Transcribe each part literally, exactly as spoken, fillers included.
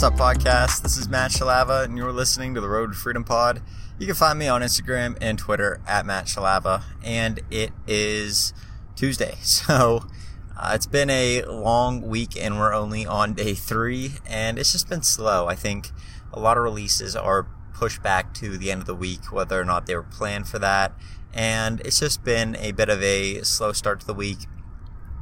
What's up, podcast? This is Matt Shalava, and you're listening to the Road to Freedom Pod. You can find me on Instagram and Twitter at Matt Shalava, and it is Tuesday. So uh, it's been a long week, and we're only on day three, and it's just been slow. I think a lot of releases are pushed back to the end of the week, whether or not they were planned for that, and it's just been a bit of a slow start to the week.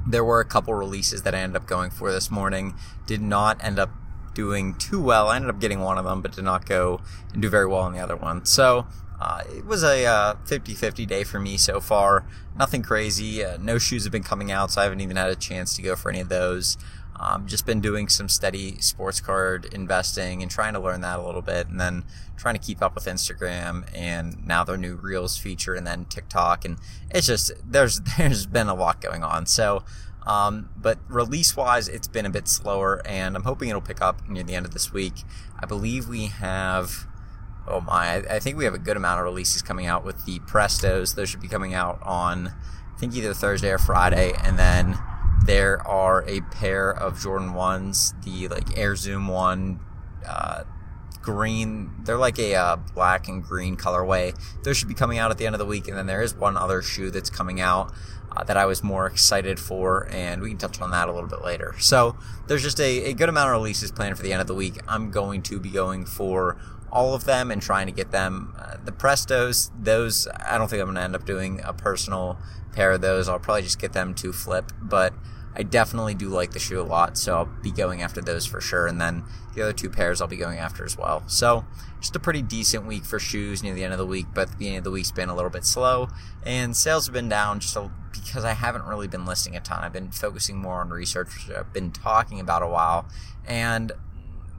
There were a couple releases that I ended up going for this morning. Did not end up doing too well. I ended up getting one of them, but did not go and do very well on the other one. So uh, it was a uh, fifty-fifty day for me so far. Nothing crazy. Uh, no shoes have been coming out, so I haven't even had a chance to go for any of those. Um, just been doing some steady sports card investing and trying to learn that a little bit, and then trying to keep up with Instagram and now their new Reels feature, and then TikTok, and it's just there's there's been a lot going on. So um, but release wise it's been a bit slower, and I'm hoping it'll pick up near the end of this week. I believe we have oh my I think we have a good amount of releases coming out with the Prestos. Those should be coming out on I think either Thursday or Friday, and then there are a pair of Jordan ones, the like AirZoom one, uh, green. They're like a uh, black and green colorway. Those should be coming out at the end of the week. And then there is one other shoe that's coming out uh, that I was more excited for, and we can touch on that a little bit later. So there's just a, a good amount of releases planned for the end of the week. I'm going to be going for all of them and trying to get them. Uh, the Prestos, those, I don't think I'm going to end up doing a personal pair of those. I'll probably just get them to flip, but I definitely do like the shoe a lot, so I'll be going after those for sure, and then the other two pairs I'll be going after as well. So just a pretty decent week for shoes near the end of the week, but the beginning of the week's been a little bit slow, and sales have been down just a, because I haven't really been listing a ton. I've been focusing more on research, which I've been talking about a while, and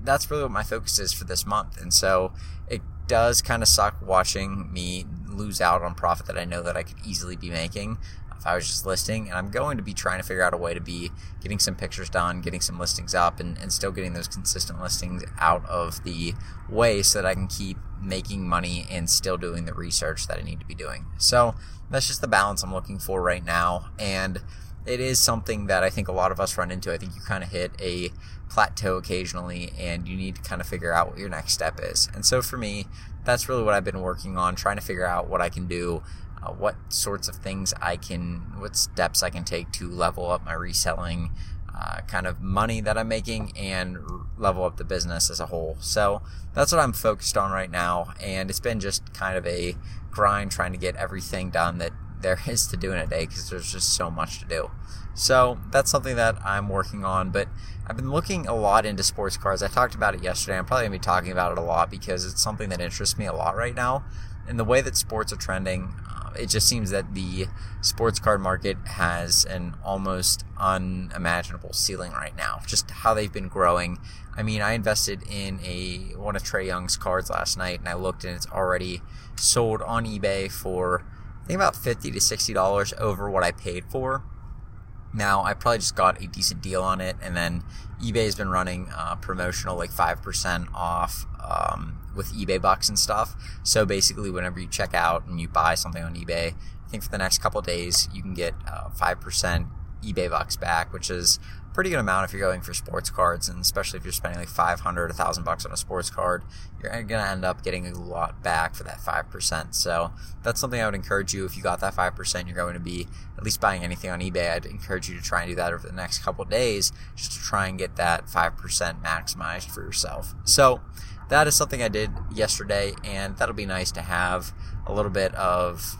that's really what my focus is for this month, and so it does kind of suck watching me lose out on profit that I know that I could easily be making if I was just listing. And I'm going to be trying to figure out a way to be getting some pictures done, getting some listings up, and, and still getting those consistent listings out of the way so that I can keep making money and still doing the research that I need to be doing. So that's just the balance I'm looking for right now, and it is something that I think a lot of us run into. I think you kind of hit a plateau occasionally, and you need to kind of figure out what your next step is. And so for me, that's really what I've been working on, trying to figure out what I can do, uh, what sorts of things I can, what steps I can take to level up my reselling uh, kind of money that I'm making and level up the business as a whole. So that's what I'm focused on right now, and it's been just kind of a grind trying to get everything done that there is to do in a day, because there's just so much to do. So that's something that I'm working on, but I've been looking a lot into sports cards. I talked about it yesterday. I'm probably going to be talking about it a lot because it's something that interests me a lot right now. And the way that sports are trending, uh, it just seems that the sports card market has an almost unimaginable ceiling right now, just how they've been growing. I mean, I invested in a one of Trae Young's cards last night, and I looked, and it's already sold on eBay for I think about fifty to sixty dollars over what I paid for. Now, I probably just got a decent deal on it, and then eBay's been running uh, promotional, like five percent off um, with eBay bucks and stuff. So basically, whenever you check out and you buy something on eBay, I think for the next couple of days, you can get uh, five percent eBay bucks back, which is a pretty good amount if you're going for sports cards, and especially if you're spending like five hundred, one thousand bucks on a sports card, you're going to end up getting a lot back for that five percent. So that's something I would encourage you. If you got that five percent, you're going to be at least buying anything on eBay. I'd encourage you to try and do that over the next couple of days, just to try and get that five percent maximized for yourself. So that is something I did yesterday, and that'll be nice to have a little bit of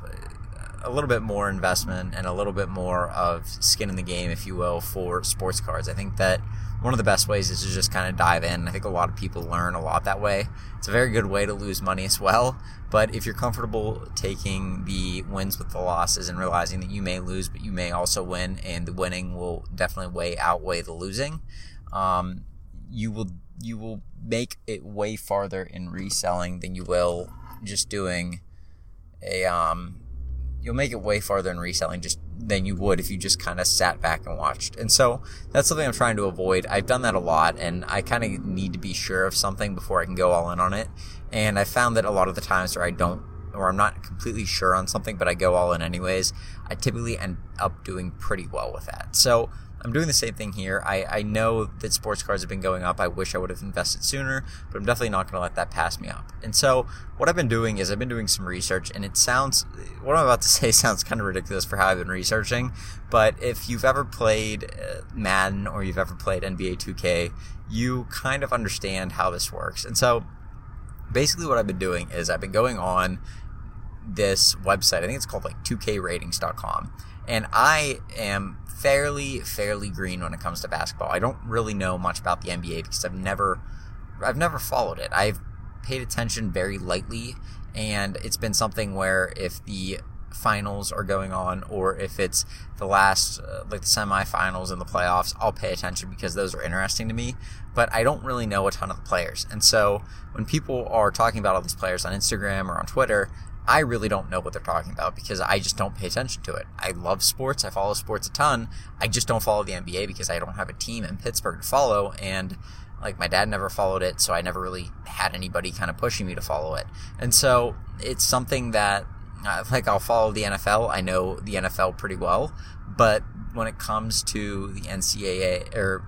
a little bit more investment and a little bit more of skin in the game, if you will, for sports cards. I think that one of the best ways is to just kind of dive in. I think a lot of people learn a lot that way. It's a very good way to lose money as well, but if you're comfortable taking the wins with the losses and realizing that you may lose, but you may also win, and the winning will definitely way outweigh the losing, um, you will you will make it way farther in reselling than you will just doing a... um. You'll make it way farther in reselling just than you would if you just kind of sat back and watched. And so that's something I'm trying to avoid. I've done that a lot, and I kind of need to be sure of something before I can go all in on it. And I found that a lot of the times where I don't, or I'm not completely sure on something, but I go all in anyways, I typically end up doing pretty well with that. So I'm doing the same thing here. I, I know that sports cards have been going up. I wish I would have invested sooner, but I'm definitely not going to let that pass me up. And so what I've been doing is I've been doing some research, and it sounds, what I'm about to say sounds kind of ridiculous for how I've been researching, but if you've ever played Madden or you've ever played N B A two K, you kind of understand how this works. And so basically what I've been doing is I've been going on this website. I think it's called like two K ratings dot com. And I am fairly, fairly green when it comes to basketball. I don't really know much about the N B A because I've never, I've never followed it. I've paid attention very lightly, and it's been something where if the finals are going on or if it's the last, uh, like the semifinals and the playoffs, I'll pay attention because those are interesting to me. But I don't really know a ton of the players. And so when people are talking about all these players on Instagram or on Twitter, I really don't know what they're talking about because I just don't pay attention to it. I love sports. I follow sports a ton. I just don't follow the N B A because I don't have a team in Pittsburgh to follow. And like my dad never followed it, so I never really had anybody kind of pushing me to follow it. And so it's something that like I'll follow the N F L. I know the N F L pretty well, but when it comes to the N C A A or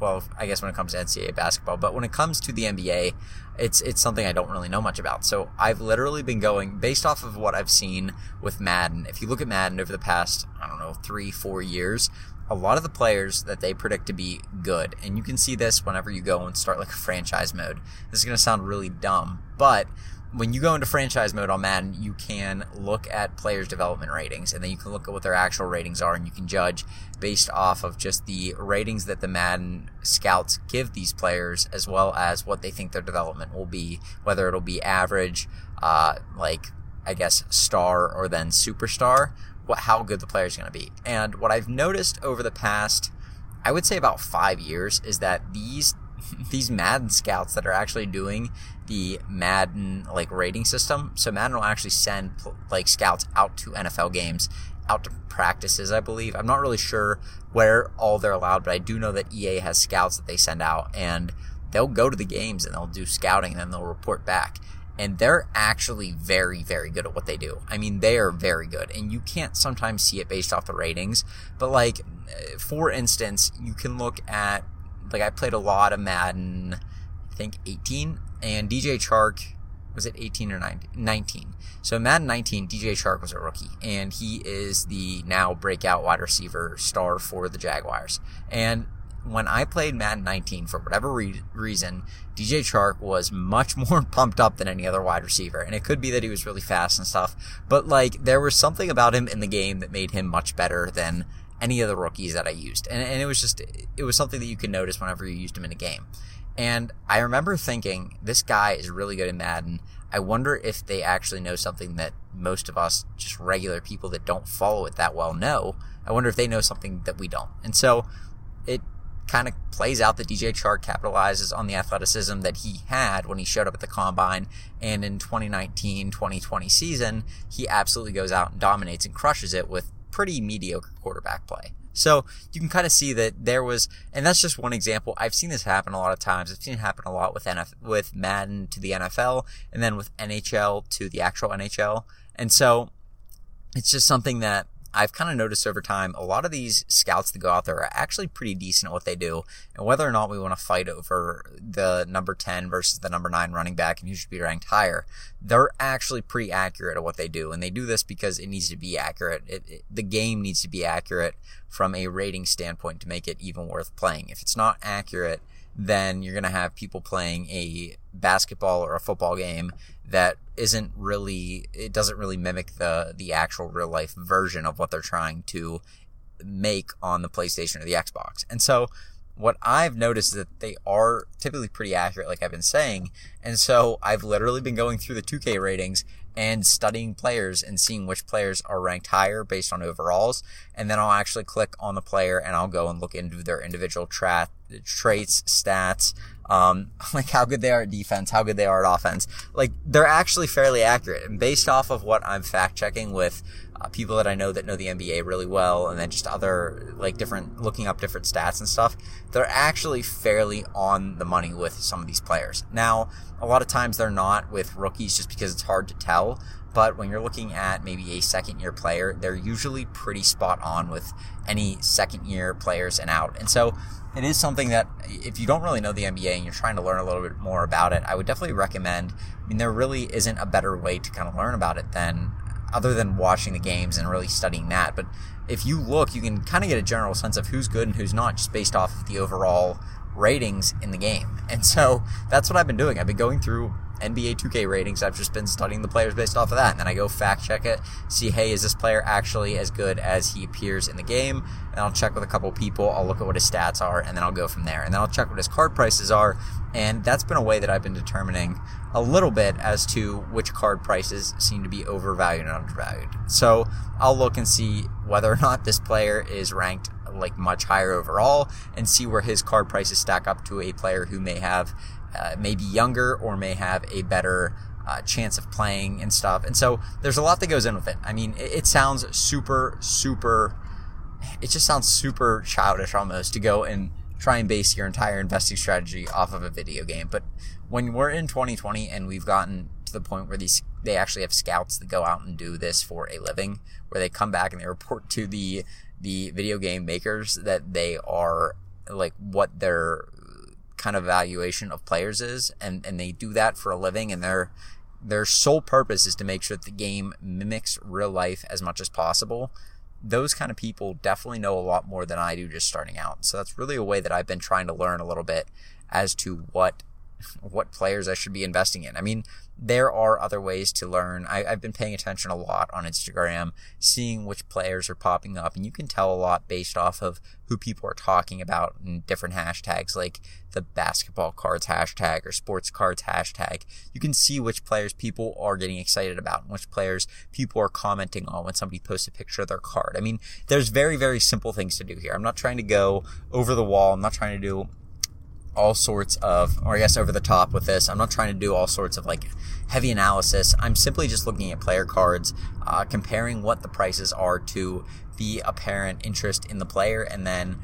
well, I guess when it comes to N C A A basketball, but when it comes to the N B A, it's it's something I don't really know much about. So I've literally been going, based off of what I've seen with Madden, if you look at Madden over the past, I don't know, three, four years, a lot of the players that they predict to be good, and you can see this whenever you go and start like a franchise mode. This is going to sound really dumb, but when you go into franchise mode on Madden, you can look at players' development ratings, and then you can look at what their actual ratings are, and you can judge based off of just the ratings that the Madden scouts give these players, as well as what they think their development will be, whether it'll be average, uh, like, I guess, star, or then superstar, what, how good the player's going to be. And what I've noticed over the past, I would say about five years, is that these these Madden scouts that are actually doing the Madden like rating system. So Madden will actually send like scouts out to N F L games, out to practices, I believe. I'm not really sure where all they're allowed, but I do know that E A has scouts that they send out, and they'll go to the games and they'll do scouting and then they'll report back. And they're actually very, very good at what they do. I mean, they are very good. And you can't sometimes see it based off the ratings. But like, for instance, you can look at Like, I played a lot of Madden, I think eighteen, and D J Chark, was it eighteen or nineteen? So Madden nineteen, D J Chark was a rookie, and he is the now breakout wide receiver star for the Jaguars. And when I played Madden nineteen, for whatever re- reason, D J Chark was much more pumped up than any other wide receiver. And it could be that he was really fast and stuff, but, like, there was something about him in the game that made him much better than any of the rookies that I used. And, and it was just, it was something that you could notice whenever you used him in a game. And I remember thinking, this guy is really good at Madden. I wonder if they actually know something that most of us, just regular people that don't follow it that well, know. I wonder if they know something that we don't. And so it kind of plays out that D J Chark capitalizes on the athleticism that he had when he showed up at the Combine, and in twenty nineteen twenty twenty season, he absolutely goes out and dominates and crushes it with pretty mediocre quarterback play. So you can kind of see that there was, and that's just one example. I've seen this happen a lot of times. I've seen it happen a lot with N F L, with Madden to the N F L, and then with N H L to the actual N H L. And so it's just something that I've kind of noticed over time. A lot of these scouts that go out there are actually pretty decent at what they do, and whether or not we want to fight over the number ten versus the number nine running back and who should be ranked higher, they're actually pretty accurate at what they do, and they do this because it needs to be accurate. It, it, the game needs to be accurate from a rating standpoint to make it even worth playing. If it's not accurate, then you're going to have people playing a basketball or a football game that isn't really, it doesn't really mimic the the actual real life version of what they're trying to make on the PlayStation or the Xbox. And so what I've noticed is that they are typically pretty accurate, like I've been saying. And so I've literally been going through the two K ratings and studying players and seeing which players are ranked higher based on overalls. And then I'll actually click on the player and I'll go and look into their individual tra- traits, stats, um, like how good they are at defense, how good they are at offense. Like, they're actually fairly accurate. And based off of what I'm fact checking with uh, people that I know that know the N B A really well, and then just other, like, different, looking up different stats and stuff, they're actually fairly on the money with some of these players. Now, a lot of times they're not with rookies just because it's hard to tell, but when you're looking at maybe a second-year player, they're usually pretty spot on with any second-year players and out. And so it is something that if you don't really know the N B A and you're trying to learn a little bit more about it, I would definitely recommend. I mean, there really isn't a better way to kind of learn about it than other than watching the games and really studying that. But if you look, you can kind of get a general sense of who's good and who's not just based off of the overall ratings in the game. And so that's what I've been doing. I've been going through N B A two K ratings. I've just been studying the players based off of that, and then I go fact check it, see, hey, is this player actually as good as he appears in the game? And I'll check with a couple people, I'll look at what his stats are, and then I'll go from there, and then I'll check what his card prices are. And that's been a way that I've been determining a little bit as to which card prices seem to be overvalued and undervalued. So I'll look and see whether or not this player is ranked like much higher overall, and see where his card prices stack up to a player who may have Uh, maybe younger or may have a better uh, chance of playing and stuff. And so there's a lot that goes in with it. I mean, it, it sounds super, super, it just sounds super childish almost to go and try and base your entire investing strategy off of a video game. But when we're in twenty twenty and we've gotten to the point where these they actually have scouts that go out and do this for a living, where they come back and they report to the the video game makers that they are, like, what their kind of valuation of players is, and, and they do that for a living, and their their sole purpose is to make sure that the game mimics real life as much as possible. Those kind of people definitely know a lot more than I do just starting out. So that's really a way that I've been trying to learn a little bit as to what what players I should be investing in. I mean, there are other ways to learn. I, I've been paying attention a lot on Instagram, seeing which players are popping up, and you can tell a lot based off of who people are talking about in different hashtags, like the basketball cards hashtag or sports cards hashtag. You can see which players people are getting excited about and which players people are commenting on when somebody posts a picture of their card. I mean, there's very, very simple things to do here. I'm not trying to go over the wall. I'm not trying to do all sorts of, or I guess over the top with this. I'm not trying to do all sorts of, like, heavy analysis. I'm simply just looking at player cards, uh, comparing what the prices are to the apparent interest in the player, and then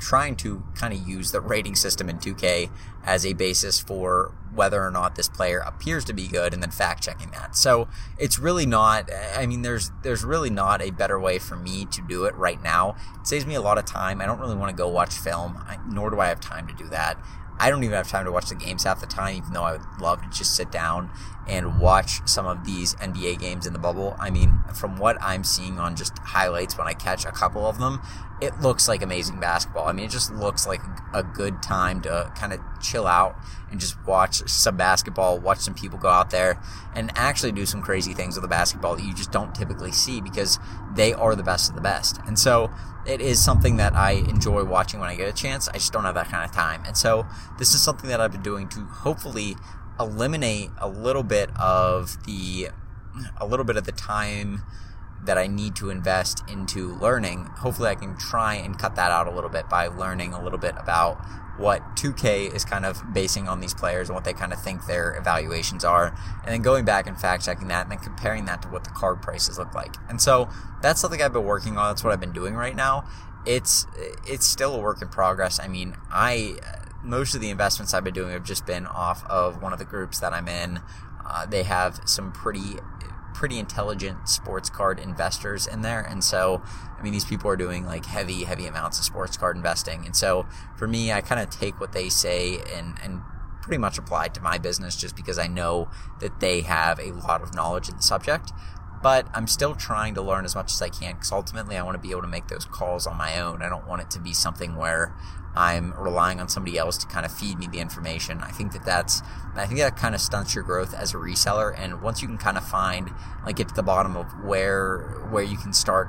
trying to kind of use the rating system in two K as a basis for whether or not this player appears to be good, and then fact checking that. So it's really not, I mean, there's there's really not a better way for me to do it right now. It saves me a lot of time. I don't really want to go watch film, nor do I have time to do that. I don't even have time to watch the games half the time, even though I would love to just sit down and watch some of these N B A games in the bubble. I mean, from what I'm seeing on just highlights when I catch a couple of them, it looks like amazing basketball. I mean, it just looks like a good time to kind of chill out and just watch some basketball, watch some people go out there and actually do some crazy things with the basketball that you just don't typically see because they are the best of the best. And so it is something that I enjoy watching when I get a chance. I just don't have that kind of time. And so this is something that I've been doing to hopefully eliminate a little bit of the, a little bit of the time that I need to invest into learning. Hopefully I can try and cut that out a little bit by learning a little bit about what two K is kind of basing on these players and what they kind of think their evaluations are, and then going back and fact checking that and then comparing that to what the card prices look like. And so that's something I've been working on. That's what I've been doing right now. It's, it's still a work in progress. I mean, I, most of the investments I've been doing have just been off of one of the groups that I'm in. Uh, they have some pretty, pretty intelligent sports card investors in there. And so, I mean, these people are doing like heavy, heavy amounts of sports card investing. And so for me, I kind of take what they say and, and pretty much apply it to my business just because I know that they have a lot of knowledge in the subject. But I'm still trying to learn as much as I can because ultimately I want to be able to make those calls on my own. I don't want it to be something where I'm relying on somebody else to kind of feed me the information. I think that that's, I think that kind of stunts your growth as a reseller. And once you can kind of find, like, get to the bottom of where where you can start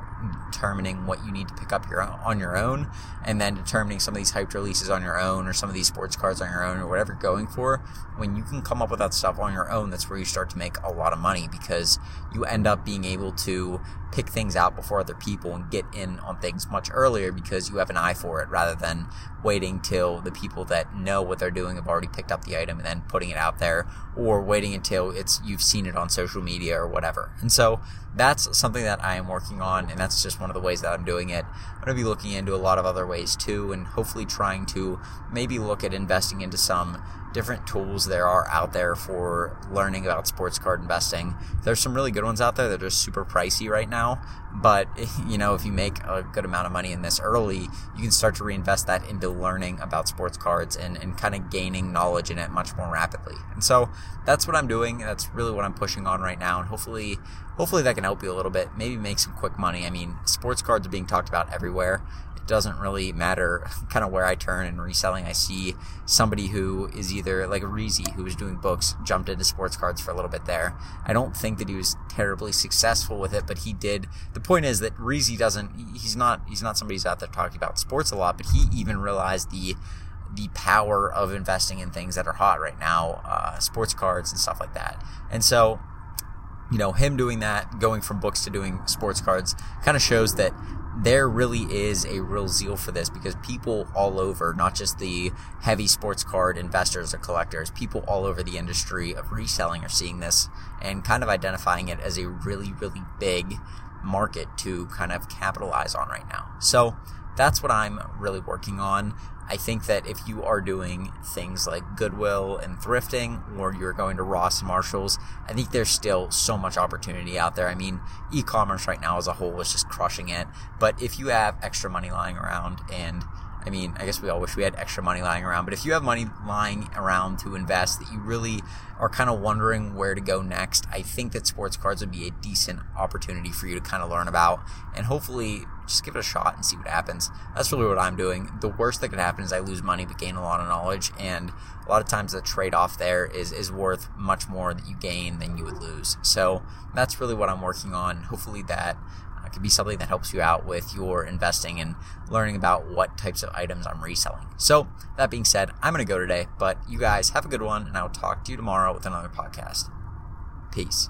determining what you need to pick up your own, on your own, and then determining some of these hyped releases on your own or some of these sports cards on your own or whatever you're going for, when you can come up with that stuff on your own, that's where you start to make a lot of money because you end up being able to pick things out before other people and get in on things much earlier because you have an eye for it rather than waiting till the people that know what they're doing have already picked up the item and then putting it out there, or waiting until it's you've seen it on social media or whatever. And so that's something that I am working on, and that's just one of the ways that I'm doing it. I'm going to be looking into a lot of other ways too, and hopefully trying to maybe look at investing into some different tools there are out there for learning about sports card investing. There's some really good ones out there that are super pricey right now, but you know, if you make a good amount of money in this early, you can start to reinvest that into learning about sports cards and, and kind of gaining knowledge in it much more rapidly. And so that's what I'm doing. That's really what I'm pushing on right now, and hopefully hopefully that can help you a little bit, maybe make some quick money. I mean, sports cards are being talked about everywhere. Doesn't really matter kind of where I turn in reselling. I see somebody who is either like Reezy, who was doing books, jumped into sports cards for a little bit there. I don't think that he was terribly successful with it, but he did. The point is that Reezy doesn't, he's not, he's not somebody who's out there talking about sports a lot, but he even realized the the power of investing in things that are hot right now, uh, sports cards and stuff like that. And so, you know, him doing that, going from books to doing sports cards, kind of shows that there really is a real zeal for this, because people all over, not just the heavy sports card investors or collectors, people all over the industry of reselling are seeing this and kind of identifying it as a really, really big market to kind of capitalize on right now. So that's what I'm really working on. I think that if you are doing things like Goodwill and thrifting, or you're going to Ross and Marshalls, I think there's still so much opportunity out there. I mean, e-commerce right now as a whole is just crushing it. But if you have extra money lying around, and I mean, I guess we all wish we had extra money lying around, but if you have money lying around to invest that you really are kind of wondering where to go next, I think that sports cards would be a decent opportunity for you to kind of learn about, and hopefully just give it a shot and see what happens. That's really what I'm doing. The worst that could happen is I lose money but gain a lot of knowledge, and a lot of times the trade-off there is is worth much more that you gain than you would lose. So that's really what I'm working on. Hopefully that It could be something that helps you out with your investing and learning about what types of items I'm reselling. So that being said, I'm going to go today, but you guys have a good one, and I'll talk to you tomorrow with another podcast. Peace.